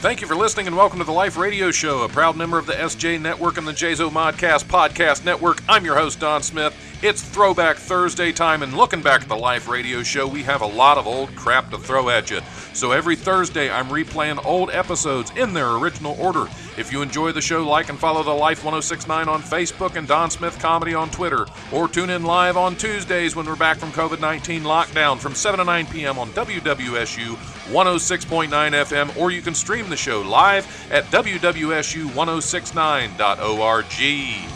Thank you for listening and welcome to The Life Radio Show, a proud member of the SJ Network and the JSO Modcast Podcast Network. I'm your host, Don Smith. It's Throwback Thursday time, and looking back at The Life Radio Show, we have a lot of old crap to throw at you. So every Thursday, I'm replaying old episodes in their original order. If you enjoy the show, like and follow The Life 106.9 on Facebook and Don Smith Comedy on Twitter, or tune in live on Tuesdays when we're back from COVID-19 lockdown from 7 to 9 p.m. on WWSU 106.9 FM, or you can stream the show live at WWSU1069.org.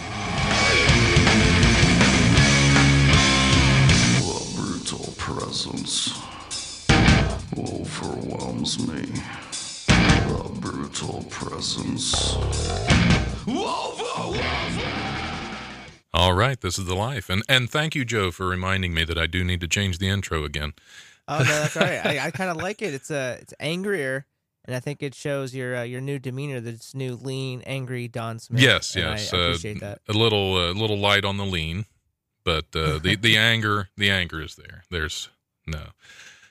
A brutal presence overwhelms me. A brutal presence overwhelms me. All right, this is The Life. And thank you, Joe, for reminding me that I do need to change the intro again. Oh, no, that's all right. I kind of like it. It's angrier, and I think it shows your new demeanor, this new lean, angry Don Smith. Yes. I appreciate that. A little light on the lean, but the anger is there. There's no.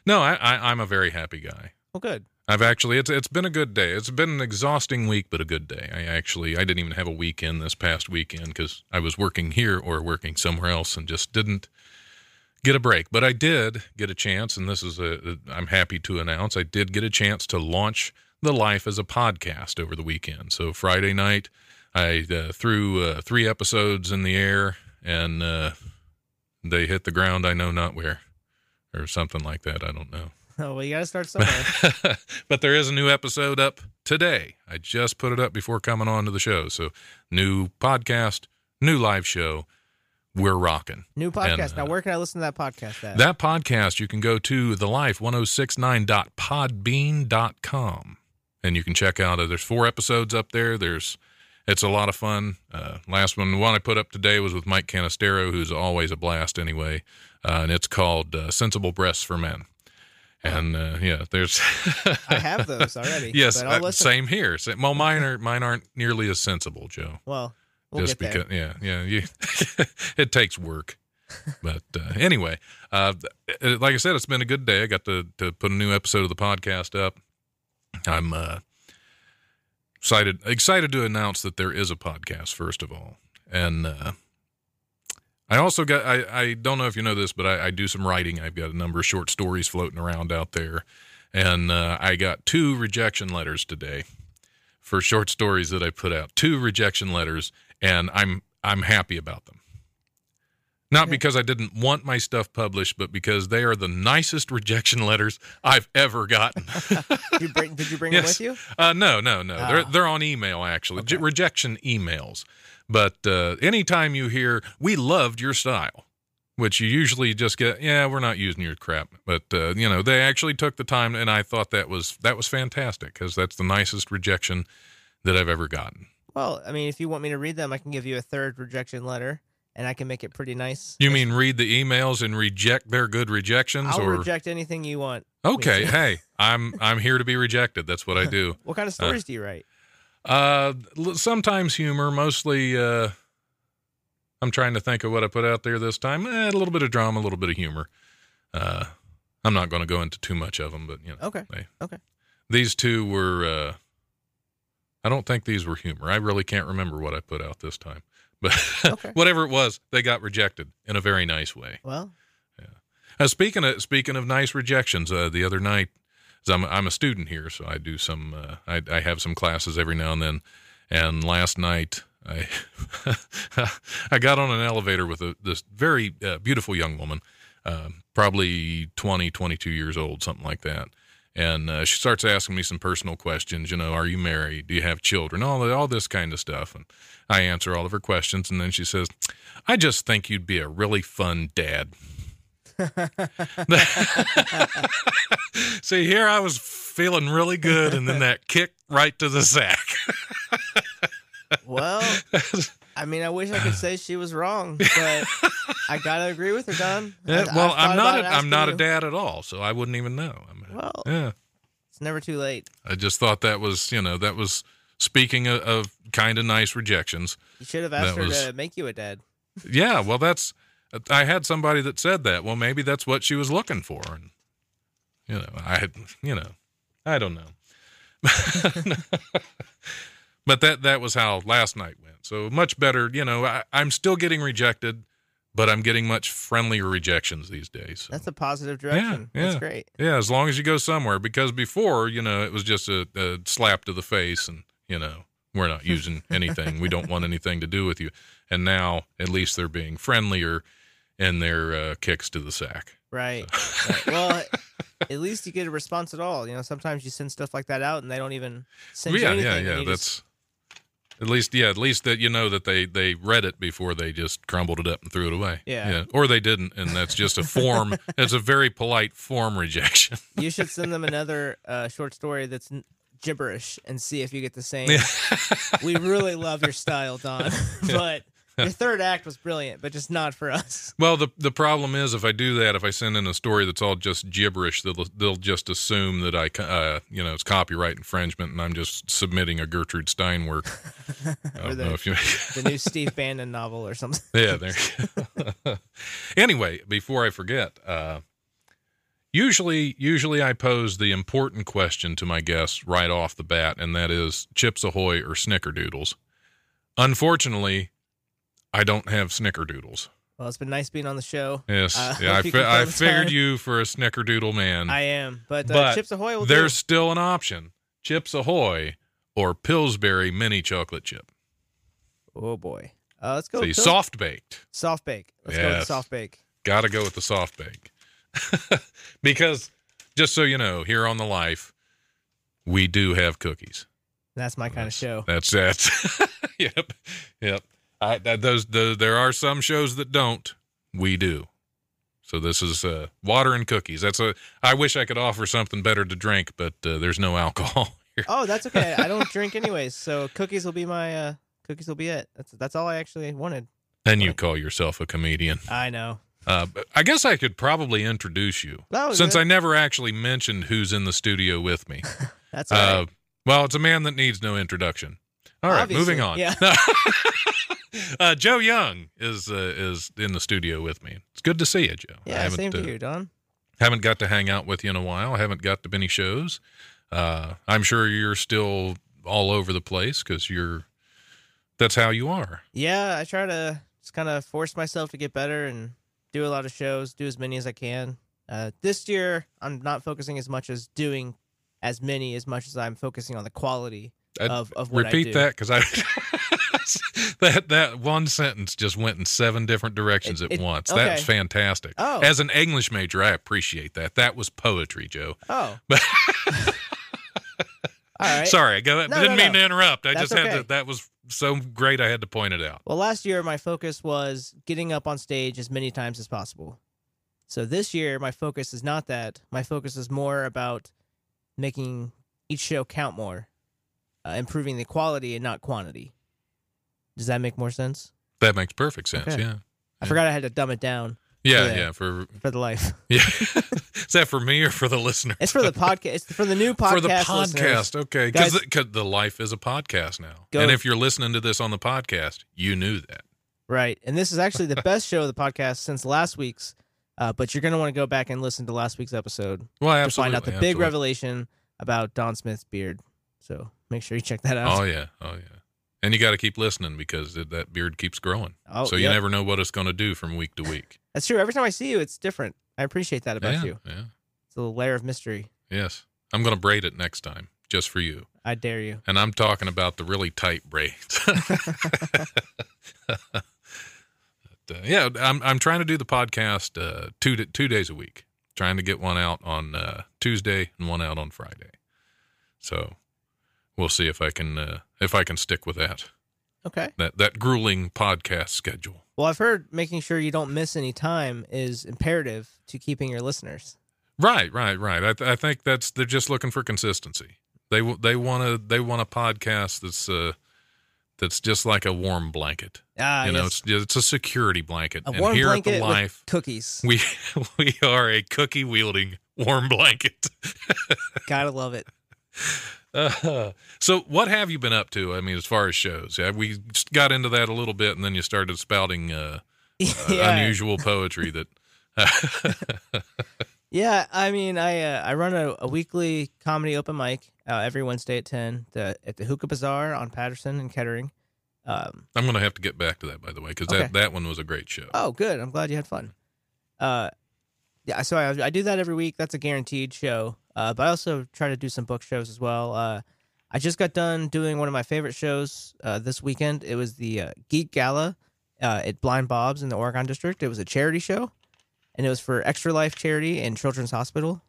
I'm a very happy guy. Well, good. I've actually, it's been a good day. It's been an exhausting week, but a good day. I didn't even have a weekend this past weekend because I was working here or working somewhere else and just didn't get a break. But I did get a chance, and this is I'm happy to announce, I did get a chance to launch The Life as a podcast over the weekend. So Friday night, I threw three episodes in the air, and they hit the ground I know not where, or something like that. I don't know. Oh, well, you got to start somewhere. But there is a new episode up today. I just put it up before coming on to the show. So new podcast, new live show. We're rocking. New podcast. And, now, where can I listen to that podcast at? That podcast, you can go to thelife1069.podbean.com, and you can check out. There's four episodes up there. It's a lot of fun. Last one, the one I put up today was with Mike Canistero, who's always a blast anyway, and it's called Sensible Breasts for Men. And, there's... I have those already. Yes, same here. Well, mine aren't nearly as sensible, Joe. Well, we'll just get because, there. Yeah. It takes work. But anyway, like I said, it's been a good day. I got to put a new episode of the podcast up. I'm excited to announce that there is a podcast, first of all. And... I also got, I don't know if you know this, but I do some writing. I've got a number of short stories floating around out there. And I got two rejection letters today for short stories that I put out. Two rejection letters, and I'm happy about them. Not because I didn't want my stuff published, but because they are the nicest rejection letters I've ever gotten. Did you bring yes. them with you? No. Ah. They're on email, actually. Okay. Rejection emails. But anytime you hear, we loved your style, which you usually just get, we're not using your crap. But, they actually took the time, and I thought that was fantastic because that's the nicest rejection that I've ever gotten. Well, I mean, if you want me to read them, I can give you a third rejection letter, and I can make it pretty nice. You mean read the emails and reject their good rejections? I'll reject anything you want. Okay, hey, I'm here to be rejected. That's what I do. What kind of stories do you write? Sometimes humor, mostly, I'm trying to think of what I put out there this time. A little bit of drama, a little bit of humor. I'm not going to go into too much of them, but okay. Okay. These two were, I don't think these were humor. I really can't remember what I put out this time, but okay. Whatever it was, they got rejected in a very nice way. Well, yeah. Speaking of nice rejections, the other night, I'm a student here, so I do some. I have some classes every now and then. And last night, I I got on an elevator with this very beautiful young woman, probably 20, 22 years old, something like that. And she starts asking me some personal questions. Are you married? Do you have children? All this kind of stuff. And I answer all of her questions, and then she says, "I just think you'd be a really fun dad." See, here I was feeling really good, and then that kick right to the sack. Well, I mean, I wish I could say she was wrong, but I gotta agree with her, Don. Yeah, I'm not a dad at all, so I wouldn't even know. It's never too late. I just thought that was, speaking of kind of nice rejections. You should have asked her to make you a dad. Yeah, well, I had somebody that said that. Well, maybe that's what she was looking for. And, I don't know. But that was how last night went. So much better. You know, I'm still getting rejected, but I'm getting much friendlier rejections these days. So. That's a positive direction. Yeah, that's great. Yeah, as long as you go somewhere, because before, you know, it was just a slap to the face and, you know, we're not using anything. We don't want anything to do with you. And now at least they're being friendlier in their kicks to the sack. Right. So. Right. Well, at least you get a response at all. You know, sometimes you send stuff like that out and they don't even send you anything. Yeah, yeah, yeah. That's... At least that you know that they read it before they just crumbled it up and threw it away. Yeah. Or they didn't, and that's just a form. That's a very polite form rejection. You should send them another short story that's gibberish and see if you get the same. Yeah. We really love your style, Don, but your third act was brilliant, but just not for us. Well, the problem is if I do that, if I send in a story that's all just gibberish, they'll just assume that I you know, it's copyright infringement, and I'm just submitting a Gertrude Stein work. The new Steve Bannon novel or something. Yeah, there. Anyway, before I forget, usually I pose the important question to my guests right off the bat, and that is Chips Ahoy or Snickerdoodles. Unfortunately, I don't have Snickerdoodles. Well, it's been nice being on the show. Yes. Yeah, I figured you for a Snickerdoodle man. I am. But Chips Ahoy will do. There's still an option. Chips Ahoy or Pillsbury mini chocolate chip. Oh, boy. Let's go with soft-baked. Soft-bake. Let's go with soft-bake. Got to go with the soft-bake. Because, just so you know, here on The Life, we do have cookies. That's my kind of show. That's that. Yep. Yep. There are some shows that don't. We do. So this is water and cookies. I wish I could offer something better to drink, but there's no alcohol here. Oh, that's okay. I don't drink anyways, so cookies will be it. That's all I actually wanted. And you call yourself a comedian. I know. I guess I could probably introduce you, since I never actually mentioned who's in the studio with me. That's all right. Well, it's a man that needs no introduction. All right, obviously. Moving on. Yeah. Joe Young is in the studio with me. It's good to see you, Joe. Yeah, same to you, Don. Haven't got to hang out with you in a while. I haven't got to many shows. I'm sure you're still all over the place because that's how you are. Yeah, I try to just kind of force myself to get better and do a lot of shows, do as many as I can. This year, I'm not focusing as much as doing as many as much as I'm focusing on the quality of what I do. Repeat that because I... that one sentence just went in seven different directions at once. Okay. That's fantastic. Oh. As an English major, I appreciate that. That was poetry, Joe. Oh. All right. Sorry, I didn't mean to interrupt. I just had to. That was so great, I had to point it out. Well, last year my focus was getting up on stage as many times as possible. So this year my focus is not that. My focus is more about making each show count more, improving the quality and not quantity. Does that make more sense? That makes perfect sense, okay. Yeah. I forgot I had to dumb it down. Yeah, for The Life. Yeah. Is that for me or for the listener? It's for the podcast. It's for the new podcast. For the podcast, listeners. Okay. Because the Life is a podcast now. And if you're listening to this on the podcast, you knew that. Right. And this is actually the best show of the podcast since last week's, but you're going to want to go back and listen to last week's episode to find out the big revelation about Don Smith's beard. So make sure you check that out. Oh, yeah. Oh, yeah. And you got to keep listening because that beard keeps growing. Oh, so you never know what it's going to do from week to week. That's true. Every time I see you, it's different. I appreciate that about you. Yeah. It's a little layer of mystery. Yes. I'm going to braid it next time just for you. I dare you. And I'm talking about the really tight braids. I'm trying to do the podcast 2 days a week. Trying to get one out on Tuesday and one out on Friday. So... we'll see if I can stick with that. Okay. That grueling podcast schedule. Well, I've heard making sure you don't miss any time is imperative to keeping your listeners. Right. I think they're just looking for consistency. They want a podcast that's just like a warm blanket. It's a security blanket. A warm blanket at The Life, with cookies. We are a cookie wielding warm blanket. Gotta love it. So what have you been up to? I mean, as far as shows, we got into that a little bit and then you started spouting unusual poetry that Yeah, I mean, I run a weekly comedy open mic every Wednesday at 10 at the Hookah Bazaar on Patterson and Kettering. I'm going to have to get back to that, by the way, because that one was a great show. Oh, good. I'm glad you had fun. Yeah, so I do that every week. That's a guaranteed show. But I also try to do some book shows as well. I just got done doing one of my favorite shows this weekend. It was the Geek Gala at Blind Bob's in the Oregon District. It was a charity show, and it was for Extra Life Charity and Children's Hospital.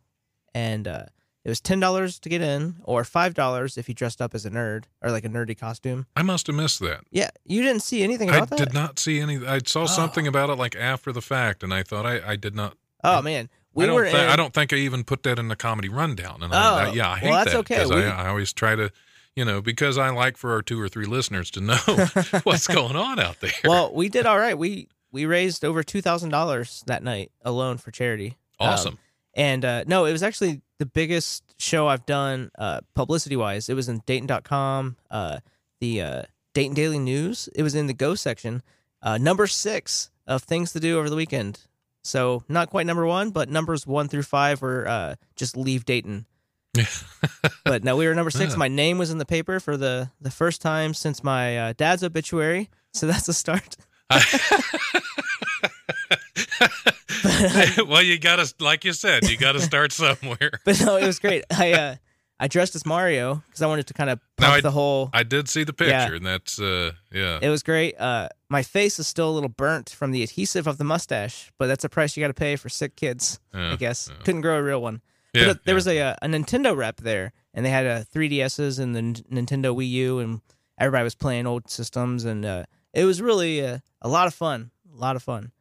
And it was $10 to get in, or $5 if you dressed up as a nerd, or like a nerdy costume. I must have missed that. Yeah, you didn't see anything about that? I did not see any. I saw something about it like after the fact, and I thought I did not. Oh, man. I don't think I even put that in the comedy rundown. And I hate that. That's okay. I always try to, because I like for our 2 or 3 listeners to know what's going on out there. Well, we did all right. We raised over $2,000 that night alone for charity. Awesome. No, it was actually the biggest show I've done publicity-wise. It was in Dayton.com, the Dayton Daily News. It was in the Go section, number 6 of things to do over the weekend. So not quite number 1, but numbers 1 through 5 were just leave Dayton. But no, we were number 6. My name was in the paper for the first time since my dad's obituary. So that's a start. Well, you got to, like you said, you got to start somewhere. But no, it was great. I dressed as Mario because I wanted to kind of pump the whole. I did see the picture, and that's it was great. My face is still a little burnt from the adhesive of the mustache, but that's a price you got to pay for sick kids. I guess couldn't grow a real one. Yeah, but there was a Nintendo rep there, and they had 3DSs and the Nintendo Wii U, and everybody was playing old systems, and it was really a lot of fun. A lot of fun.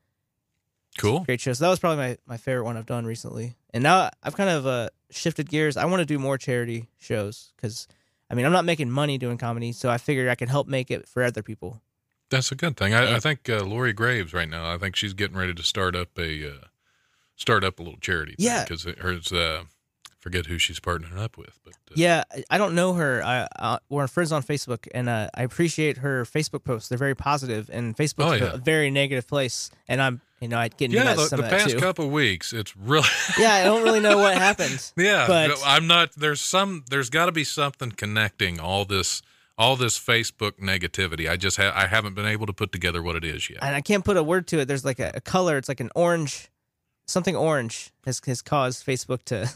Cool. Great show. So that was probably my favorite one I've done recently. And now I've kind of shifted gears. I want to do more charity shows because, I mean, I'm not making money doing comedy, so I figured I could help make it for other people. That's a good thing. I think Lori Graves right now, I think she's getting ready to start up a little charity. Yeah. Because hers, forget who she's partnering up with. But yeah, I don't know her. We're friends on Facebook, and I appreciate her Facebook posts. They're very positive, and Facebook's a very negative place, and I'm... I get into that some of that too. The past couple of weeks, it's really... Yeah, I don't really know what happened. Yeah, but I'm not... There's got to be something connecting all this Facebook negativity. I haven't been able to put together what it is yet. And I can't put a word to it. There's like a color. It's like an orange... Something orange has caused Facebook to...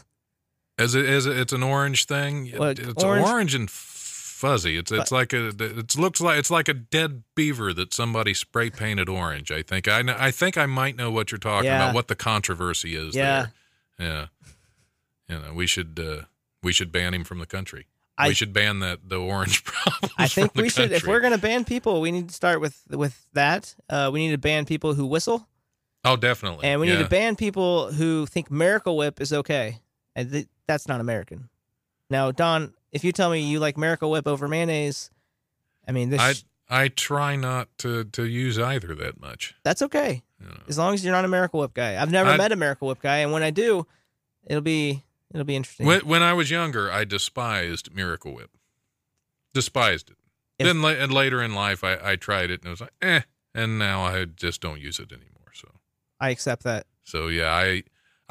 It's an orange thing? Well, it's orange and... fuzzy. It looks like it's like a dead beaver that somebody spray painted orange. I think I might know what you're talking about, what the controversy is there. Yeah. We should ban him from the country. We should ban the orange problem. I think we should. If we're going to ban people, we need to start with that. We need to ban people who whistle. Oh, definitely. And we need to ban people who think Miracle Whip is okay. And that's not American. Now, Don, if you tell me you like Miracle Whip over mayonnaise, I mean, this... I try not to use either that much. That's okay. As long as you're not a Miracle Whip guy. I've never met a Miracle Whip guy, and when I do, it'll be interesting. When I was younger, I despised Miracle Whip. Despised it. Then later in life, I tried it, and it was like, eh, and now I just don't use it anymore. So I accept that. So, yeah,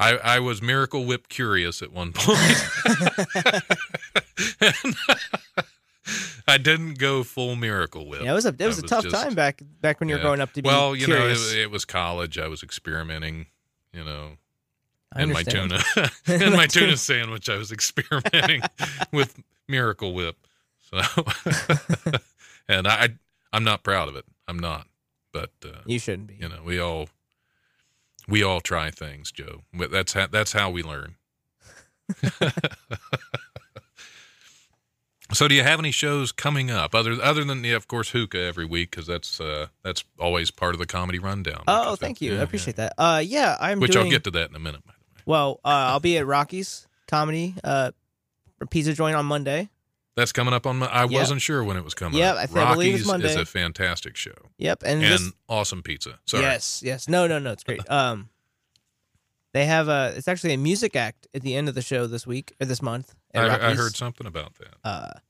I was Miracle Whip curious at one point. I didn't go full Miracle Whip. Yeah, it was a tough time back when you were growing up to be curious. It was college. I was experimenting, and my tuna and my tuna sandwich. I was experimenting with Miracle Whip. So, and I'm not proud of it. I'm not, but you shouldn't be. We all try things, Joe. That's how we learn. So, do you have any shows coming up other than of course Hookah every week, because that's always part of the comedy rundown? Oh, thank you, I appreciate that. I'll get to that in a minute, by the way. Well, I'll be at Rocky's Comedy Pizza Joint on Monday. That's coming up on. I wasn't sure when it was coming. Yeah, I believe it's Monday. Rocky's is a fantastic show. Yep, and awesome pizza. Sorry. Yes. No, it's great. They have it's actually a music act at the end of the show this week or this month. I heard something about that.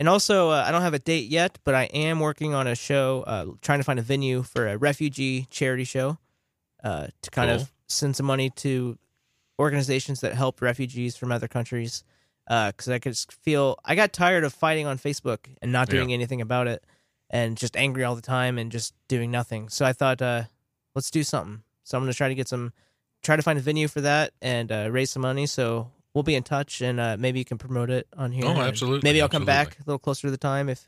And also, I don't have a date yet, but I am working on a show, trying to find a venue for a refugee charity show, to kind of send some money to organizations that help refugees from other countries. Because I could feel, I got tired of fighting on Facebook and not doing anything about it, and just angry all the time and just doing nothing. So I thought, let's do something. So I'm going to try to get some, try to find a venue for that and raise some money. So we'll be in touch, and maybe you can promote it on here. Oh, absolutely. Maybe I'll come back a little closer to the time if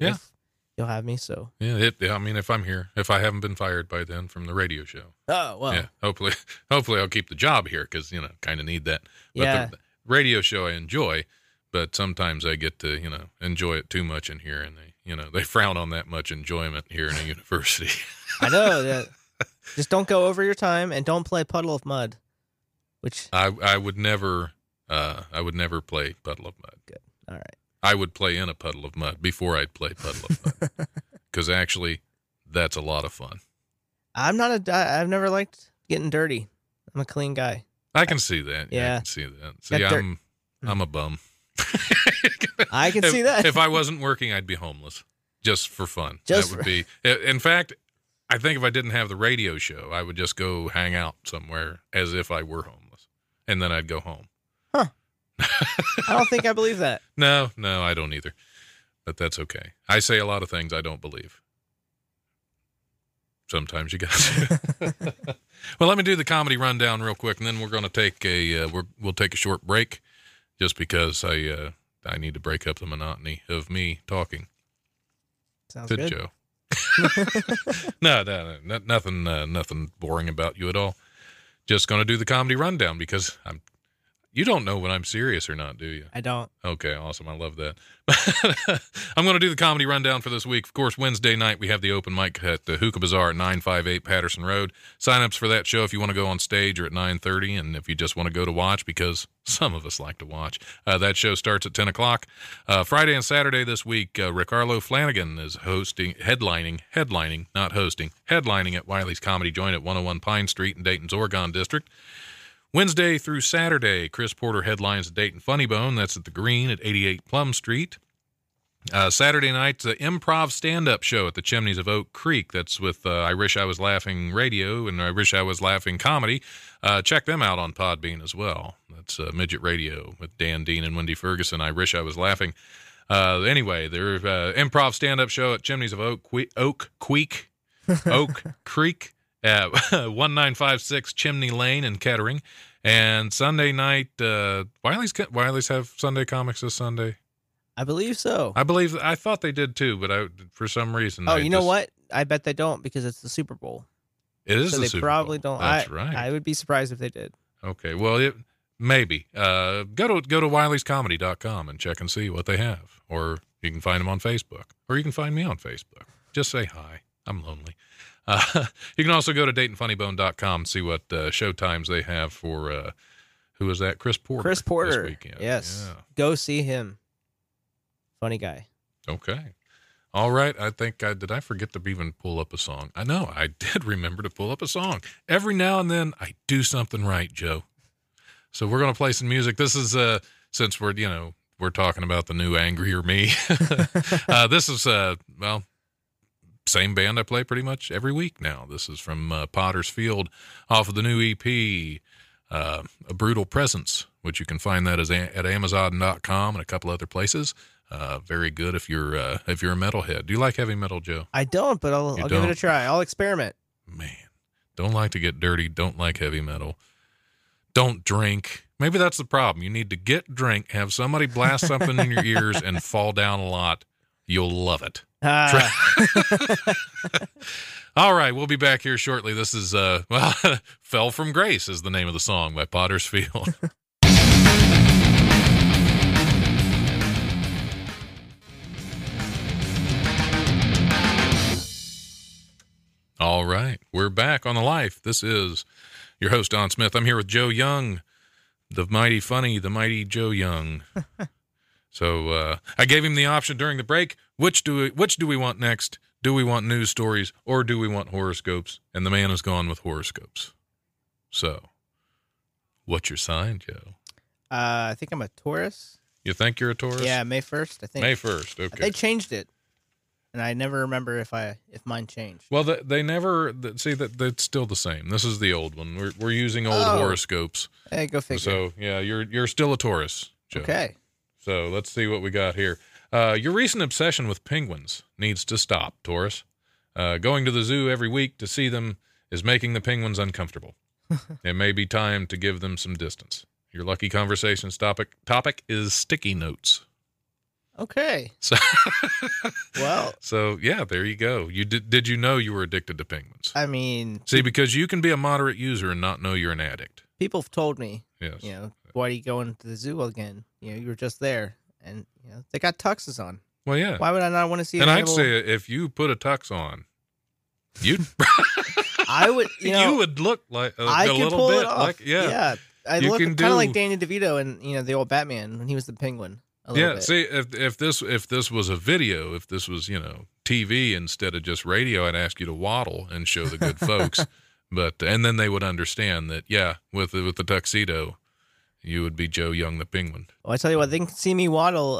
you'll have me. So I mean, if I'm here, if I haven't been fired by then from the radio show. Oh, well. Yeah, hopefully I'll keep the job here because, you know, kind of need that. But the radio show I enjoy. But sometimes I get to, you know, enjoy it too much in here, and they, you know, they frown on that much enjoyment here in a university. I know. Just don't go over your time, and don't play Puddle of Mud, which I would never play Puddle of Mud. Good. All right. I would play in a puddle of mud before I'd play Puddle of Mud, because actually, that's a lot of fun. I've never liked getting dirty. I'm a clean guy. I can see that. Yeah, I can see that. See, I'm a bum. I can see that. If I wasn't working, I'd be homeless just for fun. That would be. In fact, I think if I didn't have the radio show, I would just go hang out somewhere as if I were homeless, and then I'd go home. Huh. I don't think I believe that. No, I don't either. But that's okay. I say a lot of things I don't believe. Sometimes you got to. Well, let me do the comedy rundown real quick, and then we're going to take a we'll take a short break. Just because I need to break up the monotony of me talking. Sounds good, Joe. No, nothing boring about you at all. Just going to do the comedy rundown because I'm. You don't know when I'm serious or not, do you? I don't. Okay, awesome. I love that. I'm going to do the comedy rundown for this week. Of course, Wednesday night we have the open mic at the Hookah Bazaar at 958 Patterson Road. Sign-ups for that show if you want to go on stage are at 9:30, and if you just want to go to watch, because some of us like to watch. That show starts at 10 o'clock. Friday and Saturday this week, Ricardo Flanagan is headlining at Wiley's Comedy Joint at 101 Pine Street in Dayton's Oregon District. Wednesday through Saturday, Chris Porter headlines the Dayton Funny Bone. That's at the Green at 88 Plum Street. Saturday night, the improv stand-up show at the Chimneys of Oak Creek. That's with I Wish I Was Laughing Radio and I Wish I Was Laughing Comedy. Check them out on Podbean as well. That's Midget Radio with Dan Dean and Wendy Ferguson. I Wish I Was Laughing. Anyway, their improv stand-up show at Chimneys of Oak Creek. 1956 Chimney Lane in Kettering. And Sunday night, Wiley's have Sunday comics this Sunday. I believe so. I thought they did too, but for some reason. Oh, you know what? I bet they don't because it's the Super Bowl. It is the Super Bowl. They probably don't. That's right. I would be surprised if they did. Okay. Well, maybe. Go to wileyscomedy.com and check and see what they have. Or you can find them on Facebook. Or you can find me on Facebook. Just say hi. I'm lonely. You can also go to DaytonFunnyBone.com and see what show times they have for, who is that? Chris Porter. This weekend. Yes. Yeah. Go see him. Funny guy. Okay. All right. I think did I forget to even pull up a song? I know I did remember to pull up a song. Every now and then I do something right, Joe. So we're going to play some music. This is, since we're talking about the new Angrier Me. This is, same band I play pretty much every week now. This is from Potter's Field off of the new EP, A Brutal Presence, which you can find that at Amazon.com and a couple other places. Very good if you're a metalhead. Do you like heavy metal, Joe? I don't, but I'll give it a try. I'll experiment. Man, don't like to get dirty. Don't like heavy metal. Don't drink. Maybe that's the problem. You need to have somebody blast something in your ears and fall down a lot. You'll love it. All right, we'll be back here shortly. This is Fell From Grace is the name of the song by Potter's Field. All right, we're back on The Life. This is your host, Don Smith. I'm here with Joe Young, the mighty Joe Young. So I gave him the option during the break. Which do we want next? Do we want news stories or do we want horoscopes? And the man has gone with horoscopes. So, what's your sign, Joe? I think I'm a Taurus. You think you're a Taurus? Yeah, May 1st. I think. May 1st. Okay. They changed it. And I never remember if mine changed. Well, they never see that. That's still the same. This is the old one. We're using old horoscopes. Hey, go figure. So yeah, you're still a Taurus, Joe. Okay. So let's see what we got here. Your recent obsession with penguins needs to stop, Taurus. Going to the zoo every week to see them is making the penguins uncomfortable. It may be time to give them some distance. Your lucky conversations topic is sticky notes. Okay. So, well. So yeah, there you go. You did you know you were addicted to penguins? I mean, see, because you can be a moderate user and not know you're an addict. People have told me. Yes. You know, why are you going to the zoo again? You know, you were just there, and you know they got tuxes on. Well, yeah. Why would I not want to see? And I'd say if you put a tux on, you'd. I would. You know, you would look like a little bit like yeah. I look kind of like Danny DeVito and you know the old Batman when he was the penguin. Yeah, bit. See, if this was a video, if this was, you know, TV instead of just radio, I'd ask you to waddle and show the good folks. But and then they would understand that, yeah, with the tuxedo, you would be Joe Young the penguin. Well, I tell you what, they can see me waddle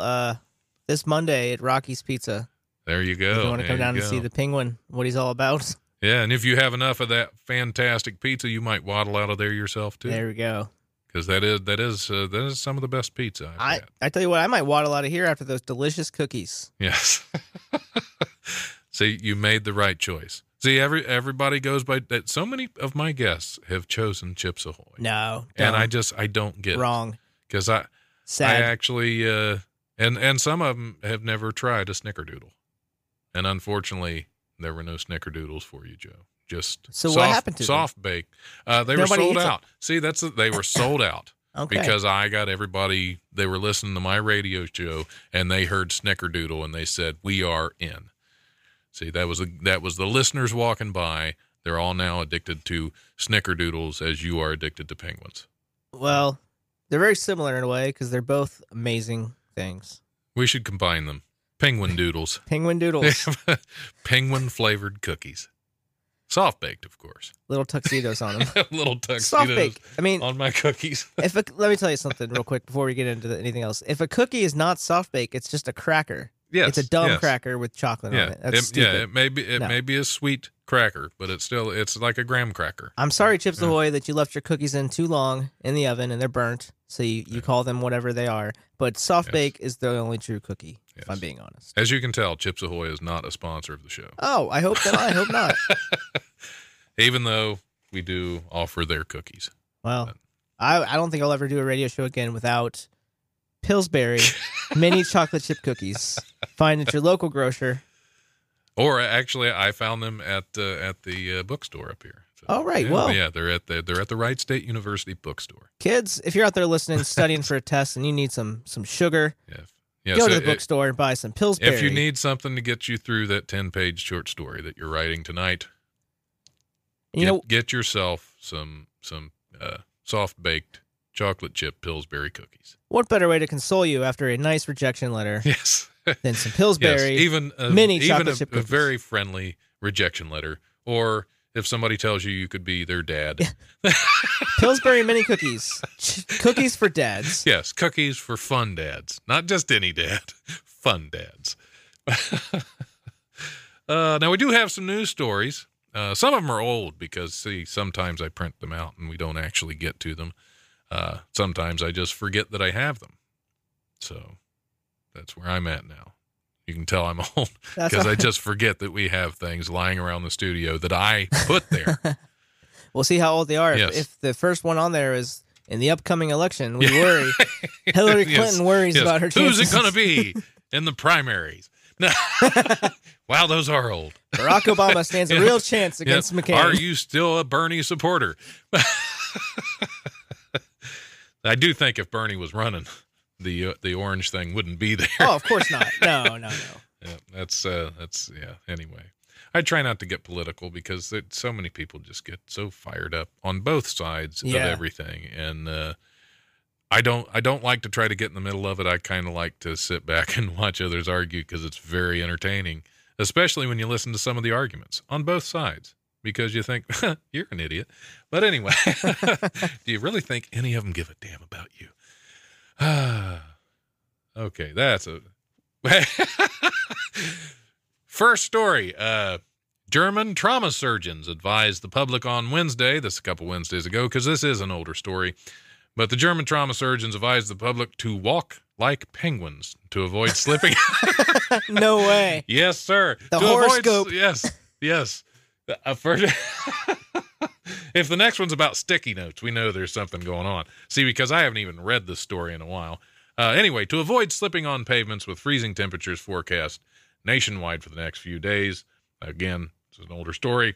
this Monday at Rocky's Pizza. There you go. If you want to come down and see the penguin, what he's all about. Yeah, and if you have enough of that fantastic pizza, you might waddle out of there yourself too. There we go. Because that is some of the best pizza I've had. I tell you what, I might waddle out of here after those delicious cookies. Yes. See, you made the right choice. See, everybody goes by that. So many of my guests have chosen Chips Ahoy. No, don't. And I don't get wrong because I actually and some of them have never tried a Snickerdoodle, and unfortunately there were no Snickerdoodles for you, Joe. Just so soft, what happened to soft bake? They Nobody were sold out. Them. See, they were sold out. Okay. Because I got everybody. They were listening to my radio show and they heard Snickerdoodle and they said, "We are in." See, that was the listeners walking by. They're all now addicted to Snickerdoodles as you are addicted to penguins. Well, they're very similar in a way because they're both amazing things. We should combine them. Penguin doodles. Penguin doodles. Penguin flavored cookies. Soft baked, of course. Little tuxedos on them. Little tuxedos. Soft baked. I mean, on my cookies. Let me tell you something real quick before we get into anything else. If a cookie is not soft baked, it's just a cracker. Yes, it's a dumb cracker with chocolate on it. That's stupid. Yeah, it may be a sweet cracker, but it's like a graham cracker. I'm sorry, Chips Ahoy, that you left your cookies in too long in the oven and they're burnt. So you call them whatever they are. But soft bake is the only true cookie, if I'm being honest. As you can tell, Chips Ahoy is not a sponsor of the show. Oh, I hope not. Even though we do offer their cookies. Well, but I don't think I'll ever do a radio show again without Pillsbury mini chocolate chip cookies. Find at your local grocer. Or actually, I found them at the bookstore up here. So, all right. Yeah, well, yeah, they're at the Wright State University bookstore. Kids, if you're out there listening, studying for a test, and you need some sugar, go to the bookstore and buy some Pillsbury. If you need something to get you through that 10-page short story that you're writing tonight, get yourself some soft baked chocolate chip Pillsbury cookies. What better way to console you after a nice rejection letter? Yes. Than some Pillsbury. Yes, even a very friendly rejection letter, or if somebody tells you could be their dad. Pillsbury mini cookies. Cookies for dads. Yes, cookies for fun dads. Not just any dad. Fun dads. Now, we do have some news stories. Some of them are old because, see, sometimes I print them out and we don't actually get to them. Sometimes I just forget that I have them. So that's where I'm at now. You can tell I'm old because I just forget that we have things lying around the studio that I put there. We'll see how old they are. Yes. If the first one on there is in the upcoming election, we worry. Hillary Clinton worries about her chances. Who's it going to be in the primaries? No. Wow, those are old. Barack Obama stands a real chance against McCain. Are you still a Bernie supporter? I do think if Bernie was running, the orange thing wouldn't be there. Oh, of course not. No. Yeah, that's yeah. Anyway, I try not to get political because so many people just get so fired up on both sides of everything, and I don't like to try to get in the middle of it. I kind of like to sit back and watch others argue because it's very entertaining, especially when you listen to some of the arguments on both sides. Because you think, you're an idiot. But anyway, do you really think any of them give a damn about you? Okay, that's a... First story, German trauma surgeons advised the public on Wednesday, this is a couple Wednesdays ago, because this is an older story, but the German trauma surgeons advised the public to walk like penguins to avoid slipping. No way. Yes, sir. The horoscope. Yes. If the next one's about sticky notes, we know there's something going on. See, because I haven't even read this story in a while. Anyway, to avoid slipping on pavements with freezing temperatures forecast nationwide for the next few days. Again, this is an older story.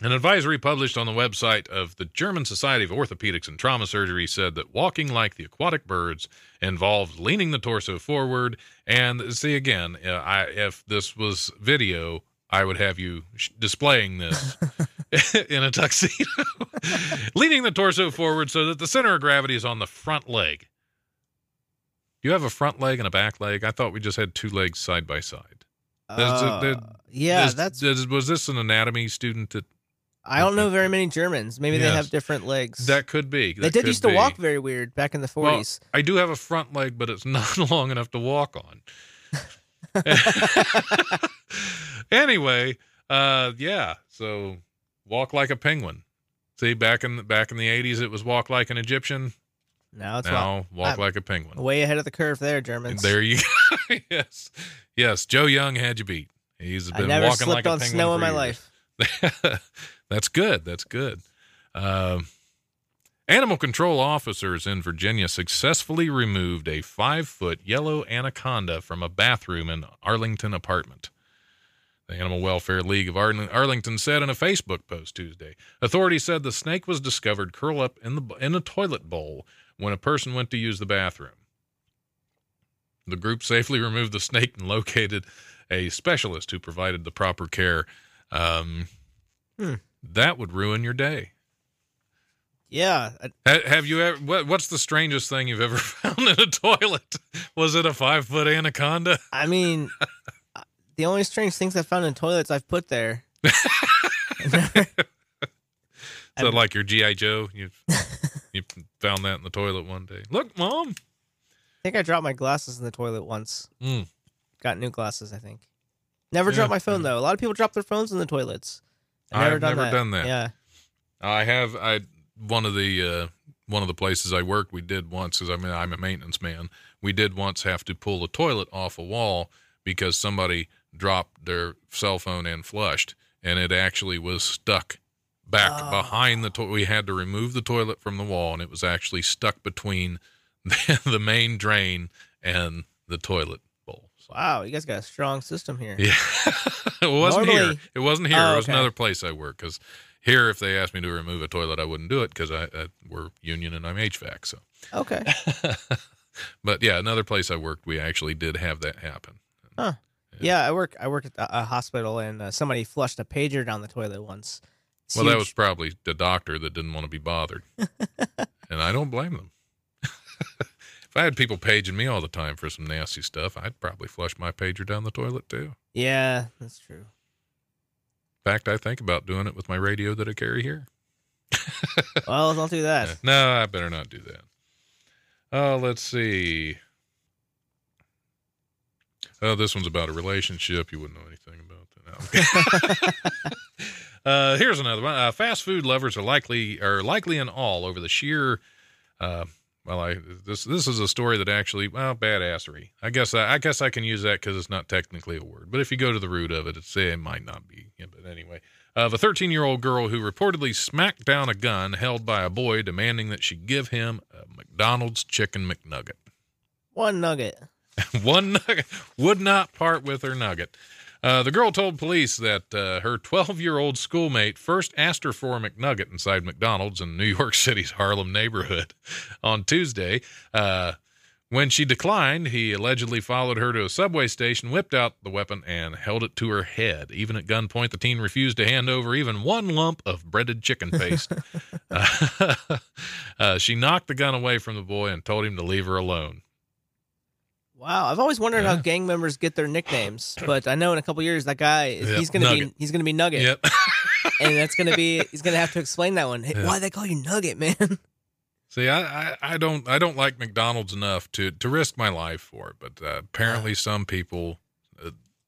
An advisory published on the website of the German Society of Orthopedics and Trauma Surgery said that walking like the aquatic birds involved leaning the torso forward. And see, again, if this was video, I would have you displaying this in a tuxedo. Leaning the torso forward so that the center of gravity is on the front leg. Do you have a front leg and a back leg? I thought we just had two legs side by side. Was this an anatomy student that... I don't know very many Germans. Maybe they have different legs. That could be. They used to walk very weird back in the 40s. Well, I do have a front leg, but it's not long enough to walk on. Anyway, so walk like a penguin. See, back in the 80s, it was walk like an Egyptian. Now walk like a penguin. Way ahead of the curve there, Germans. There you go. Yes. Joe Young had you beat. He's been walking like a penguin. I never slipped on snow in my life. That's good. Animal control officers in Virginia successfully removed a 5-foot yellow anaconda from a bathroom in Arlington apartment. The Animal Welfare League of Arlington said in a Facebook post Tuesday, authorities said the snake was discovered curled up in a toilet bowl when a person went to use the bathroom. The group safely removed the snake and located a specialist who provided the proper care. That would ruin your day. Yeah. Have you ever? What's the strangest thing you've ever found in a toilet? Was it a 5-foot anaconda? I mean, the only strange things I found in toilets I've put there. So like your G.I. Joe, you found that in the toilet one day. Look, Mom. I think I dropped my glasses in the toilet once. Got new glasses, I think. Never dropped my phone, though. A lot of people drop their phones in the toilets. I've never done that. Yeah, I have. One of the places I worked, we did once, because I'm a maintenance man. We did once have to pull a toilet off a wall because somebody dropped their cell phone and flushed, and it actually was stuck back behind the toilet. We had to remove the toilet from the wall, and it was actually stuck between the main drain and the toilet. Wow, you guys got a strong system here. Yeah, It wasn't here. Oh, okay. It was another place I work. Because here, if they asked me to remove a toilet, I wouldn't do it because we're union and I'm HVAC. So okay. But yeah, another place I worked, we actually did have that happen. Huh? Yeah, I work at a hospital, and somebody flushed a pager down the toilet once. It's huge. That was probably the doctor that didn't want to be bothered, and I don't blame them. If I had people paging me all the time for some nasty stuff, I'd probably flush my pager down the toilet too. Yeah, that's true. In fact, I think about doing it with my radio that I carry here. Well, don't do that. No, I better not do that. Let's see. Oh, this one's about a relationship. You wouldn't know anything about that. No. Here's another one. Fast food lovers are likely in awe over the sheer... This is a story that actually, badassery. I guess I can use that because it's not technically a word. But if you go to the root of it, it might not be. Yeah, but anyway, of a 13-year-old girl who reportedly smacked down a gun held by a boy demanding that she give him a McDonald's chicken McNugget. One nugget. One nugget. Would not part with her nugget. The girl told police that her 12-year-old schoolmate first asked her for a McNugget inside McDonald's in New York City's Harlem neighborhood on Tuesday. When she declined, he allegedly followed her to a subway station, whipped out the weapon, and held it to her head. Even at gunpoint, the teen refused to hand over even one lump of breaded chicken paste. She knocked the gun away from the boy and told him to leave her alone. Wow, I've always wondered how gang members get their nicknames, but I know in a couple of years that guy he's gonna be Nugget, and he's gonna have to explain that one. Hey, why they call you Nugget, man? See, I don't like McDonald's enough to risk my life for it, but apparently some people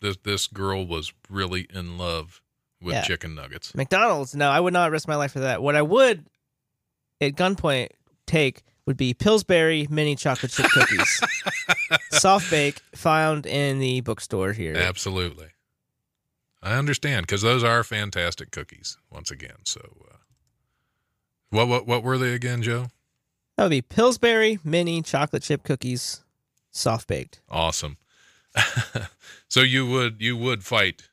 This girl was really in love with chicken nuggets. McDonald's, no, I would not risk my life for that. What I would, at gunpoint, take would be Pillsbury mini chocolate chip cookies. Soft bake, found in the bookstore here. Absolutely. I understand, because those are fantastic cookies, once again. So, what were they again, Joe? That would be Pillsbury mini chocolate chip cookies, soft baked. Awesome. So you would fight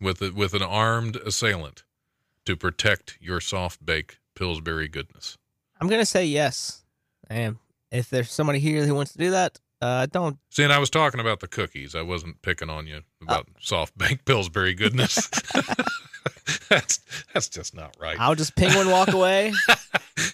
with an armed assailant to protect your soft bake Pillsbury goodness. I'm gonna say yes. I am. If there's somebody here who wants to do that, don't. See, and I was talking about the cookies. I wasn't picking on you about soft baked Pillsbury goodness. That's just not right. I'll just penguin walk away.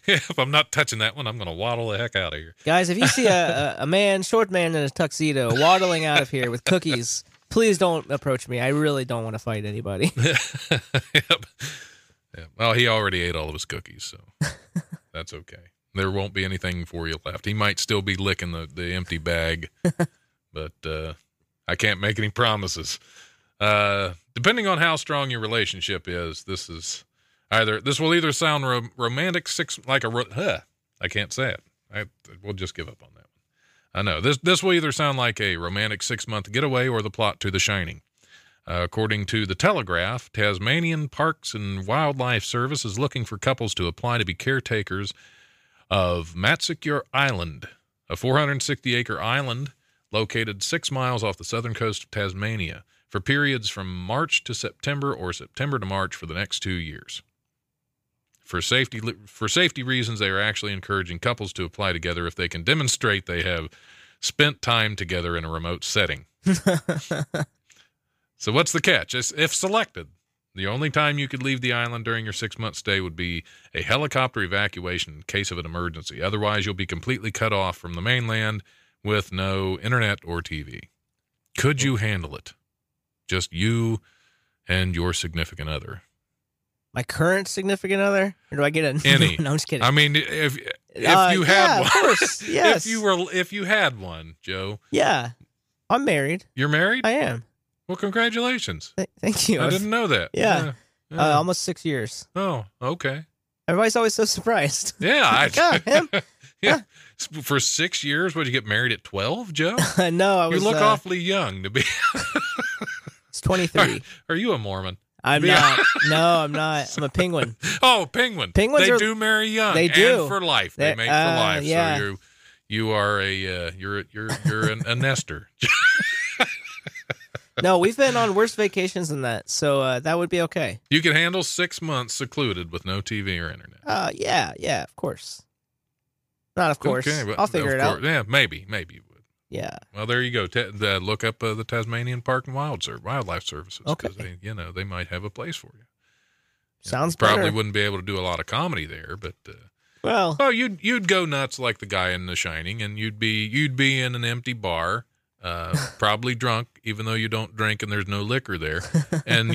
Yeah, if I'm not touching that one, I'm going to waddle the heck out of here. Guys, if you see a man, short man in a tuxedo waddling out of here with cookies, please don't approach me. I really don't want to fight anybody. Yep. Well, he already ate all of his cookies, so that's okay. There won't be anything for you left. He might still be licking the empty bag, but I can't make any promises. Depending on how strong your relationship is, this will either sound romantic, we'll just give up on that one. I know this will either sound like a romantic 6-month getaway or the plot to The Shining. According to The Telegraph, Tasmanian Parks and Wildlife Service is looking for couples to apply to be caretakers of Matsukure Island, a 460-acre island located 6 miles off the southern coast of Tasmania, for periods from March to September or September to March for the next 2 years. For safety reasons, they are actually encouraging couples to apply together if they can demonstrate they have spent time together in a remote setting. So what's the catch? If selected, the only time you could leave the island during your 6-month stay would be a helicopter evacuation in case of an emergency. Otherwise, you'll be completely cut off from the mainland with no internet or TV. Could you handle it? Just you and your significant other. My current significant other? Or do I get any? No, I'm just kidding. I mean, if you had one. Of course, yes. If you had one, Joe. Yeah. I'm married. You're married? I am. Well, congratulations. Thank you. I didn't know that. Yeah. Almost 6 years. Oh, okay. Everybody's always so surprised. Yeah. Him? Yeah. For 6 years, would you get married at 12, Joe? No, I was. You look awfully young to be... It's 23. Are you a Mormon? I'm not. No, I'm not. I'm a penguin. Oh, penguin. Penguins do marry young. They do. And for life. They mate for life. Yeah. So you are a you're a nester. No, we've been on worse vacations than that, so that would be okay. You can handle 6 months secluded with no TV or internet. Yeah, of course. Not of course. Okay, I'll figure it out. Yeah, maybe you would. Yeah. Well, there you go. Look up the Tasmanian Park and Wildlife Services. Okay. They might have a place for you. Sounds better. Probably wouldn't be able to do a lot of comedy there, but you'd go nuts like the guy in The Shining, and you'd be in an empty bar, probably drunk, even though you don't drink and there's no liquor there, and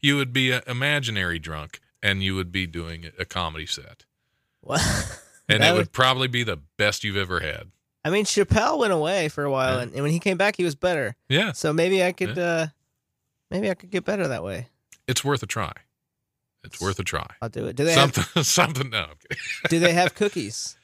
you would be imaginary drunk, and you would be doing a comedy set. What? And it would probably be the best you've ever had. I mean, Chappelle went away for a while, and when he came back, he was better. Yeah. So maybe I could, maybe I could get better that way. It's worth a try. I'll do it. Do they No. Do they have cookies?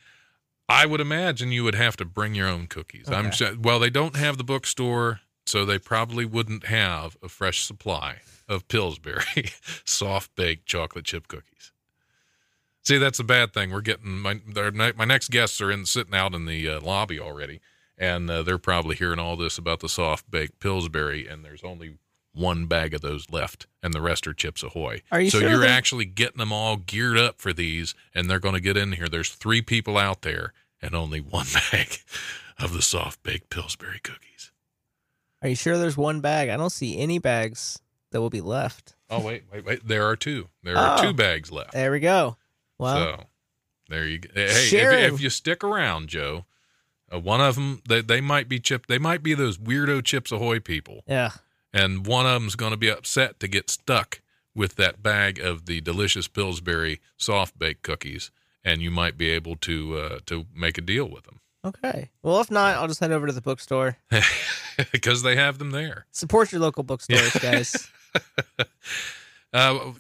I would imagine you would have to bring your own cookies. Okay. They don't have the bookstore, so they probably wouldn't have a fresh supply of Pillsbury soft baked chocolate chip cookies. See, that's the bad thing. We're getting my next guests are sitting out in the lobby already, and they're probably hearing all this about the soft baked Pillsbury, and there's only one bag of those left, and the rest are Chips Ahoy. Are you sure you're actually getting them all geared up for these, and they're going to get in here. There's 3 people out there, and only one bag of the soft baked Pillsbury cookies. Are you sure there's one bag? I don't see any bags that will be left. Oh wait! There are 2. There are 2 bags left. There we go. Wow. So there you go. Hey, if you stick around, Joe, one of them, they might be chipped. They might be those weirdo Chips Ahoy people. Yeah. And one of them's going to be upset to get stuck with that bag of the delicious Pillsbury soft baked cookies. And you might be able to make a deal with them. Okay. Well, if not, I'll just head over to the bookstore. Because they have them there. Support your local bookstores, guys.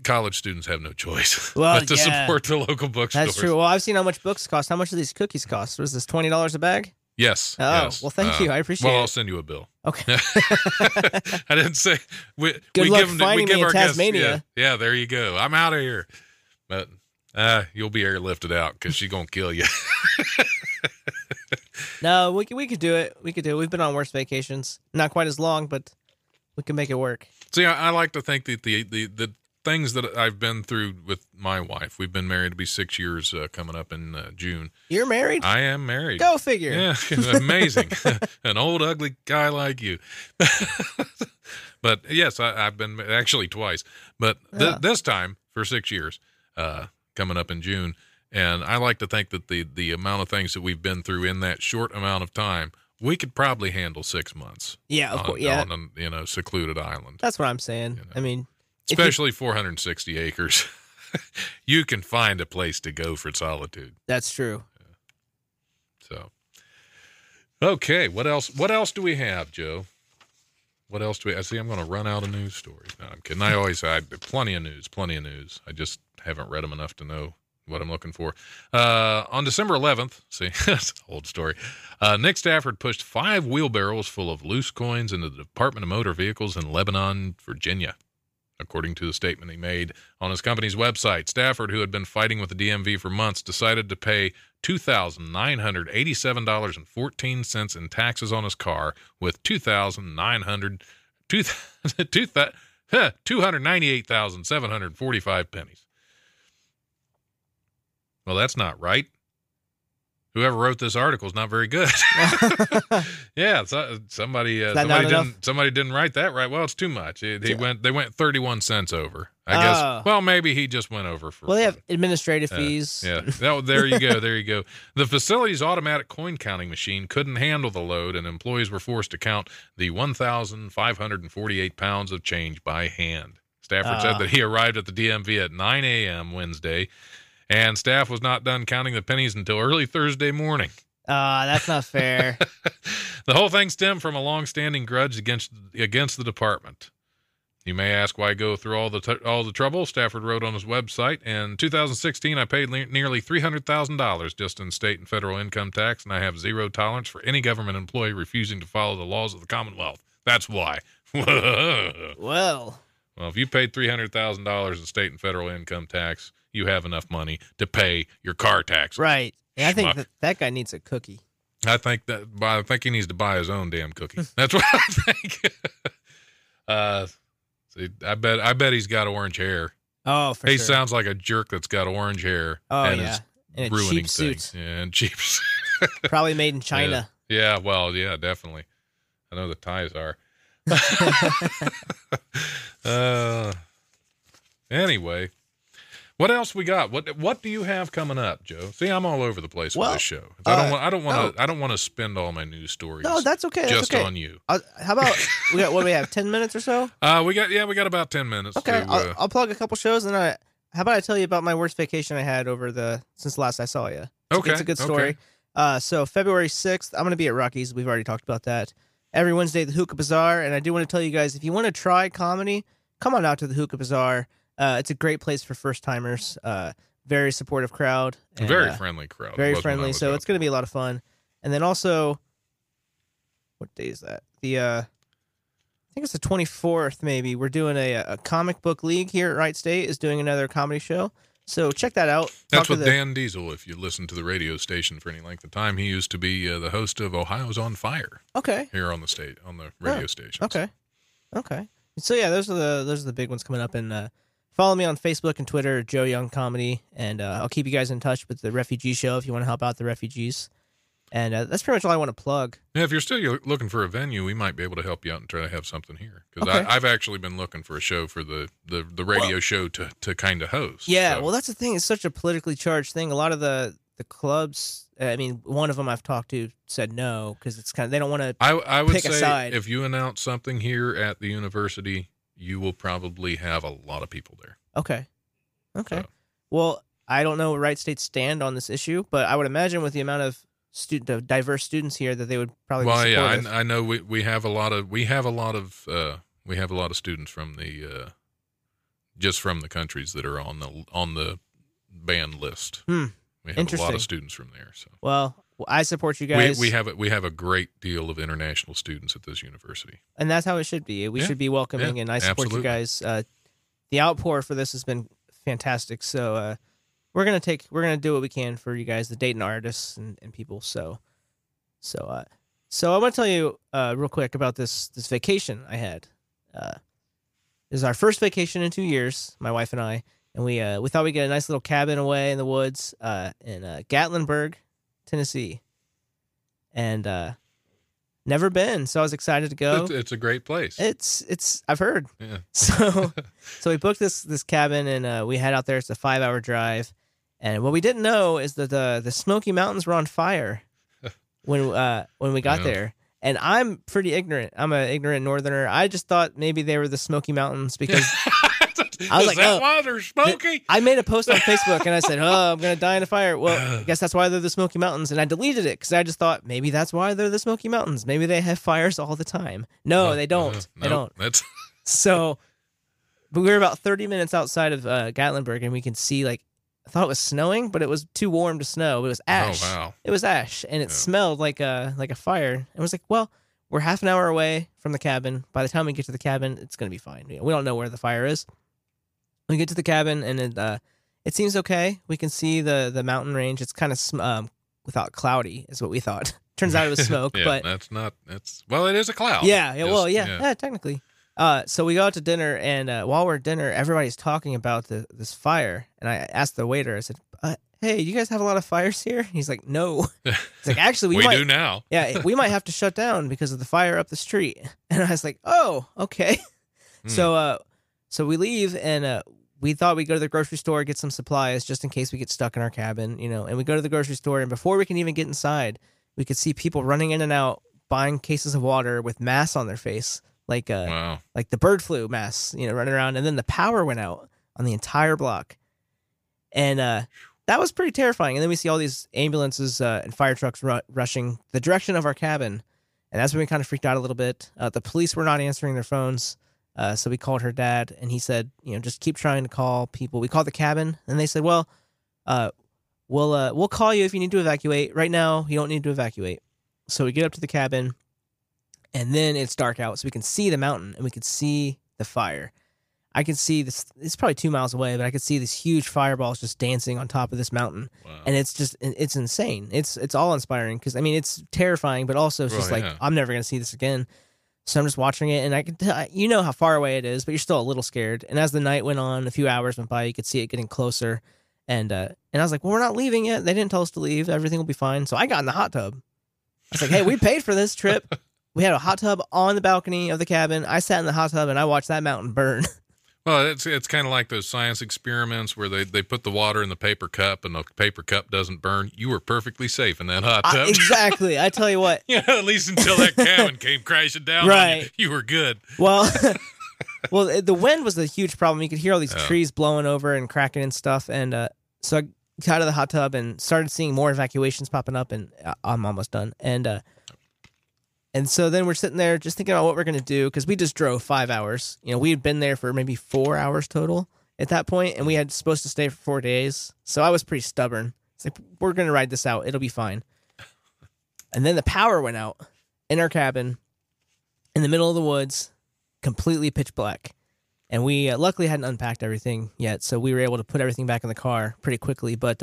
College students have no choice but to support the local bookstores. That's true. Well, I've seen how much books cost. How much do these cookies cost? Was this $20 a bag? Yes. Oh, yes. Well, thank you. I appreciate it. Well, I'll send you a bill. Okay. I didn't say. Good luck finding me in Tasmania. Yeah, there you go. I'm out of here. But you'll be airlifted out because she's going to kill you. No, we could do it. We could do it. We've been on worse vacations. Not quite as long, but we can make it work. See, I like to think that the things that I've been through with my wife, we've been married to be 6 years coming up in June. You're married? I am married. Go figure. Yeah, amazing. An old, ugly guy like you. But, yes, I've been actually twice. But this time for 6 years coming up in June. And I like to think that the amount of things that we've been through in that short amount of time, we could probably handle 6 months. Yeah, of course. Yeah, on a secluded island. That's what I'm saying. I mean, especially 460 acres, you can find a place to go for solitude. That's true. Yeah. So, okay, what else? What else do we have, Joe? What else do we? I see. I'm going to run out of news stories. No, I'm kidding. I always have plenty of news. Plenty of news. I just haven't read them enough to know what I'm looking for. On December 11th, see, that's an old story. Nick Stafford pushed 5 wheelbarrows full of loose coins into the Department of Motor Vehicles in Lebanon, Virginia, according to the statement he made on his company's website. Stafford, who had been fighting with the DMV for months, decided to pay $2,987.14 in taxes on his car with $298,745. Well, that's not right. Whoever wrote this article is not very good. Yeah, somebody didn't write that right. Well, it's too much. They went 31 cents over. I guess. Well, maybe he just went over for. Well, they have administrative fees. There you go. There you go. The facility's automatic coin counting machine couldn't handle the load, and employees were forced to count the 1,548 pounds of change by hand. Stafford said that he arrived at the DMV at 9 a.m. Wednesday. And staff was not done counting the pennies until early Thursday morning. That's not fair. The whole thing stemmed from a long-standing grudge against the department. You may ask why go through all the trouble, Stafford wrote on his website. In 2016, I paid nearly $300,000 just in state and federal income tax, and I have zero tolerance for any government employee refusing to follow the laws of the Commonwealth. That's why. Well, if you paid $300,000 in state and federal income tax, you have enough money to pay your car tax. Right. And I think that guy needs a cookie. I think he needs to buy his own damn cookie. That's what I think. See, I bet he's got orange hair. Oh, for sure. He sounds like a jerk that's got orange hair. Oh, and yeah. And a cheap suit. Yeah, and cheap suit. Probably made in China. Yeah, well, yeah, definitely. I know the ties are. Anyway. What else we got? What do you have coming up, Joe? See, I'm all over the place with this show. I don't want to spend all my news stories. No, that's okay. On you. How about we have 10 minutes or so? We got about 10 minutes. Okay, I'll plug a couple shows, and how about I tell you about my worst vacation I had since last I saw you? Okay, it's a good story. Okay. So February 6th, I'm going to be at Rocky's. We've already talked about that. Every Wednesday, the Hookah Bazaar, and I do want to tell you guys, if you want to try comedy, come on out to the Hookah Bazaar. It's a great place for first-timers, very supportive crowd. And, friendly crowd. Very friendly, so it's going to be a lot of fun. And then also, what day is that? I think it's the 24th, maybe. We're doing a comic book league here at Wright State is doing another comedy show. So check that out. That's with Dan Diesel, if you listen to the radio station for any length of time. He used to be the host of Ohio's on Fire. Okay. Here on the state, on the radio station. Okay. So, yeah, those are the big ones coming up in follow me on Facebook and Twitter, Joe Young Comedy, and I'll keep you guys in touch with the Refugee Show if you want to help out the refugees. And that's pretty much all I want to plug. Yeah, if you're still looking for a venue, we might be able to help you out and try to have something here. Because I've actually been looking for a show for the radio show to kind of host. Yeah, so. Well, that's the thing. It's such a politically charged thing. A lot of the clubs, I mean, one of them I've talked to said no, because it's kind of, they don't want to pick a side. If you announce something here at the university, you will probably have a lot of people there. Okay. So. Well, I don't know where Wright State stand on this issue, but I would imagine with the amount of the diverse students here that they would probably. Well, be supportive. Yeah, I know we have a lot of students from the just from the countries that are on the band list. Hmm. We have a lot of students from there. So. Well, I support you guys. We have a great deal of international students at this university, and that's how it should be. We should be welcoming, and I support you guys. The outpour for this has been fantastic. So we're gonna do what we can for you guys, the Dayton artists and people. So I want to tell you real quick about this vacation I had. It was our first vacation in 2 years, my wife and I. And we thought we'd get a nice little cabin away in the woods in Gatlinburg, Tennessee. And never been, so I was excited to go. It's a great place. It's I've heard. Yeah. So we booked this cabin, and we head out there. It's a 5-hour drive. And what we didn't know is that the Smoky Mountains were on fire when we got there. And I'm pretty ignorant. I'm an ignorant northerner. I just thought maybe they were the Smoky Mountains because... I was why they're smoky? I made a post on Facebook and I said, I'm going to die in a fire. Well, I guess that's why they're the Smoky Mountains. And I deleted it because I just thought maybe that's why they're the Smoky Mountains. Maybe they have fires all the time. No, they don't. They don't. That's... So, but we were about 30 minutes outside of Gatlinburg and we can see, like, I thought it was snowing, but it was too warm to snow. It was ash. Oh, wow. It was ash and it smelled like a fire. And I was like, well, we're half an hour away from the cabin. By the time we get to the cabin, it's going to be fine. We don't know where the fire is. We get to the cabin, and it seems okay. We can see the mountain range. It's kind of without cloudy is what we thought. Turns out it was smoke. Yeah, but that's not... it is a cloud. Yeah. Well, yeah, technically. So we go out to dinner, and while we're at dinner, everybody's talking about this fire. And I asked the waiter, I said, hey, you guys have a lot of fires here? And he's like, no. It's like, actually, we do now. Yeah, we might have to shut down because of the fire up the street. And I was like, oh, okay. Mm. So we leave, and... we thought we'd go to the grocery store, get some supplies just in case we get stuck in our cabin, and we go to the grocery store, and before we can even get inside, we could see people running in and out, buying cases of water with masks on their face, like the bird flu masks, running around. And then the power went out on the entire block. And that was pretty terrifying. And then we see all these ambulances and fire trucks rushing the direction of our cabin. And that's when we kind of freaked out a little bit. The police were not answering their phones. So we called her dad, and he said, just keep trying to call people. We called the cabin, and they said, well, we'll call you if you need to evacuate. Right now, you don't need to evacuate. So we get up to the cabin, and then it's dark out, so we can see the mountain, and we can see the fire. I can see this. It's probably 2 miles away, but I could see these huge fireballs just dancing on top of this mountain. Wow. And it's insane. It's all-inspiring because, it's terrifying, but also it's I'm never going to see this again. So I'm just watching it, and I can tell, how far away it is, but you're still a little scared. And as the night went on, a few hours went by, you could see it getting closer. And I was like, well, we're not leaving yet. They didn't tell us to leave. Everything will be fine. So I got in the hot tub. I was like, hey, we paid for this trip. We had a hot tub on the balcony of the cabin. I sat in the hot tub, and I watched that mountain burn. Well, it's kind of like those science experiments where they put the water in the paper cup and the paper cup doesn't burn. You were perfectly safe in that hot tub. Exactly. I tell you what. At least until that cabin came crashing down. Right. You were good. Well, the wind was a huge problem. You could hear all these trees blowing over and cracking and stuff. And so I got out of the hot tub and started seeing more evacuations popping up, and I'm almost done. And so then we're sitting there just thinking about what we're going to do because we just drove 5 hours. We had been there for maybe 4 hours total at that point, and we had supposed to stay for 4 days. So I was pretty stubborn. It's like, we're going to ride this out. It'll be fine. And then the power went out in our cabin in the middle of the woods, completely pitch black. And we luckily hadn't unpacked everything yet, so we were able to put everything back in the car pretty quickly. But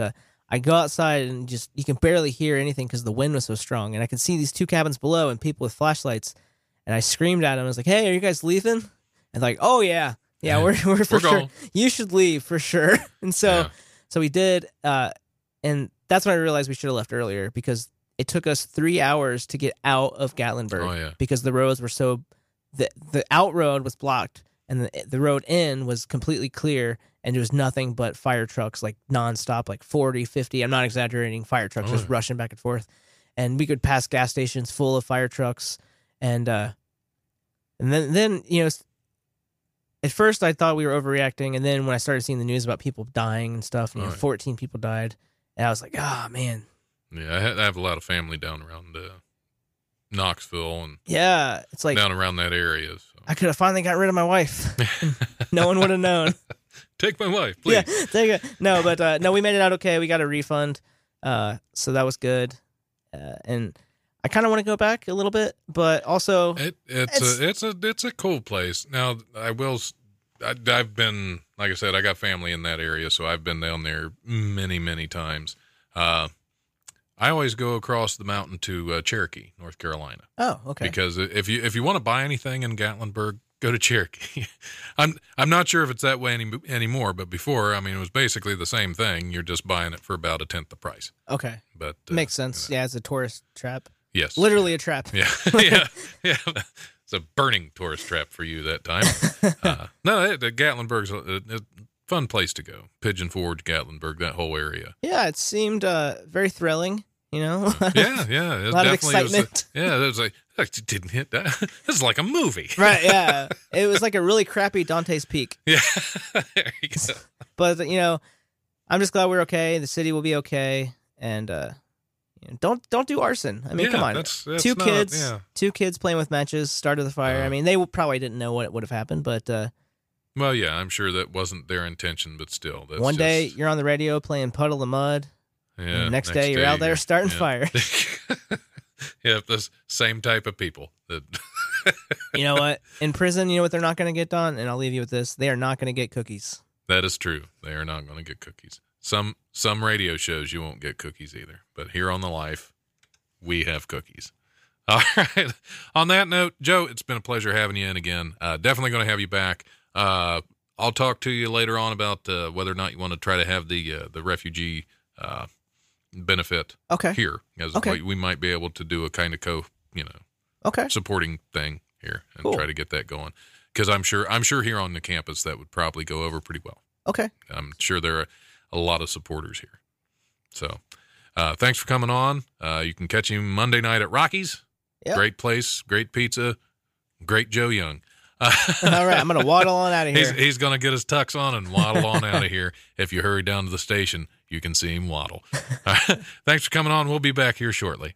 I go outside, and you can barely hear anything because the wind was so strong. And I could see these two cabins below and people with flashlights. And I screamed at them. I was like, hey, are you guys leaving? And like, oh, yeah. Yeah, we're for sure. Going. You should leave for sure. And so we did. And that's when I realized we should have left earlier because it took us 3 hours to get out of Gatlinburg because the roads were so... The out road was blocked, and the road in was completely clear. And there was nothing but fire trucks, like nonstop, like 40, 50. I'm not exaggerating. Fire trucks just rushing back and forth. And we could pass gas stations full of fire trucks. And then, at first I thought we were overreacting. And then when I started seeing the news about people dying and stuff, 14 people died. And I was like, oh, man, Yeah, I have a lot of family down around Knoxville and yeah, it's like down around that area. So. I could have finally got rid of my wife. No one would have known. Take my wife, please. Yeah, take it. No, but no, we made it out okay. We got a refund, so that was good. And I kind of want to go back a little bit, but also it's a cool place. Now I will. I've been, like I said, I got family in that area, so I've been down there many, many times. I always go across the mountain to Cherokee, North Carolina. Oh, okay. Because if you want to buy anything in Gatlinburg, go to Cherokee. I'm not sure if it's that way anymore, but before, I mean, it was basically the same thing. You're just buying it for about a tenth the price. Okay, but makes sense. You know. Yeah, it's a tourist trap. Yes, literally a trap. Yeah, yeah. It's a burning tourist trap for you that time. Gatlinburg's a fun place to go. Pigeon Forge, Gatlinburg, that whole area. Yeah, it seemed very thrilling, you know? Yeah. It a lot of excitement. I didn't hit that. This is like a movie. Right, yeah. It was like a really crappy Dante's Peak. Yeah, there you go. But, you know, I'm just glad we're okay. The city will be okay. And don't do arson. I mean, come on. That's two kids playing with matches, started the fire. I mean, they probably didn't know what would have happened, but well, yeah, I'm sure that wasn't their intention, but still. That's one day you're on the radio playing Puddle of Mud. Yeah. And the next day you're out there starting fire. Yeah, the same type of people. That you know what? In prison, you know what they're not going to get, Don? And I'll leave you with this. They are not going to get cookies. That is true. They are not going to get cookies. Some radio shows you won't get cookies either, but here on The Life, we have cookies. All right. On that note, Joe, it's been a pleasure having you in again. Definitely going to have you back. I'll talk to you later on about whether or not you want to try to have the refugee benefit here, because we might be able to do a kind of supporting thing here and try to get that going. Because I'm sure here on the campus that would probably go over pretty well. Okay, I'm sure there are a lot of supporters here. So thanks for coming on. You can catch him Monday night at Rocky's. Yep. Great place, great pizza, great Joe Young. All right, I'm going to waddle on out of here. He's going to get his tux on and waddle on out of here. If you hurry down to the station, you can see him waddle. Right, thanks for coming on. We'll be back here shortly.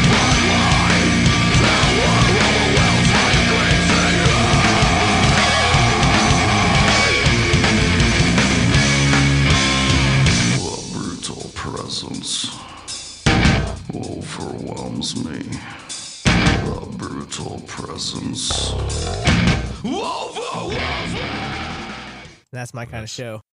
Overwhelms me. The brutal presence. That's my kind of show.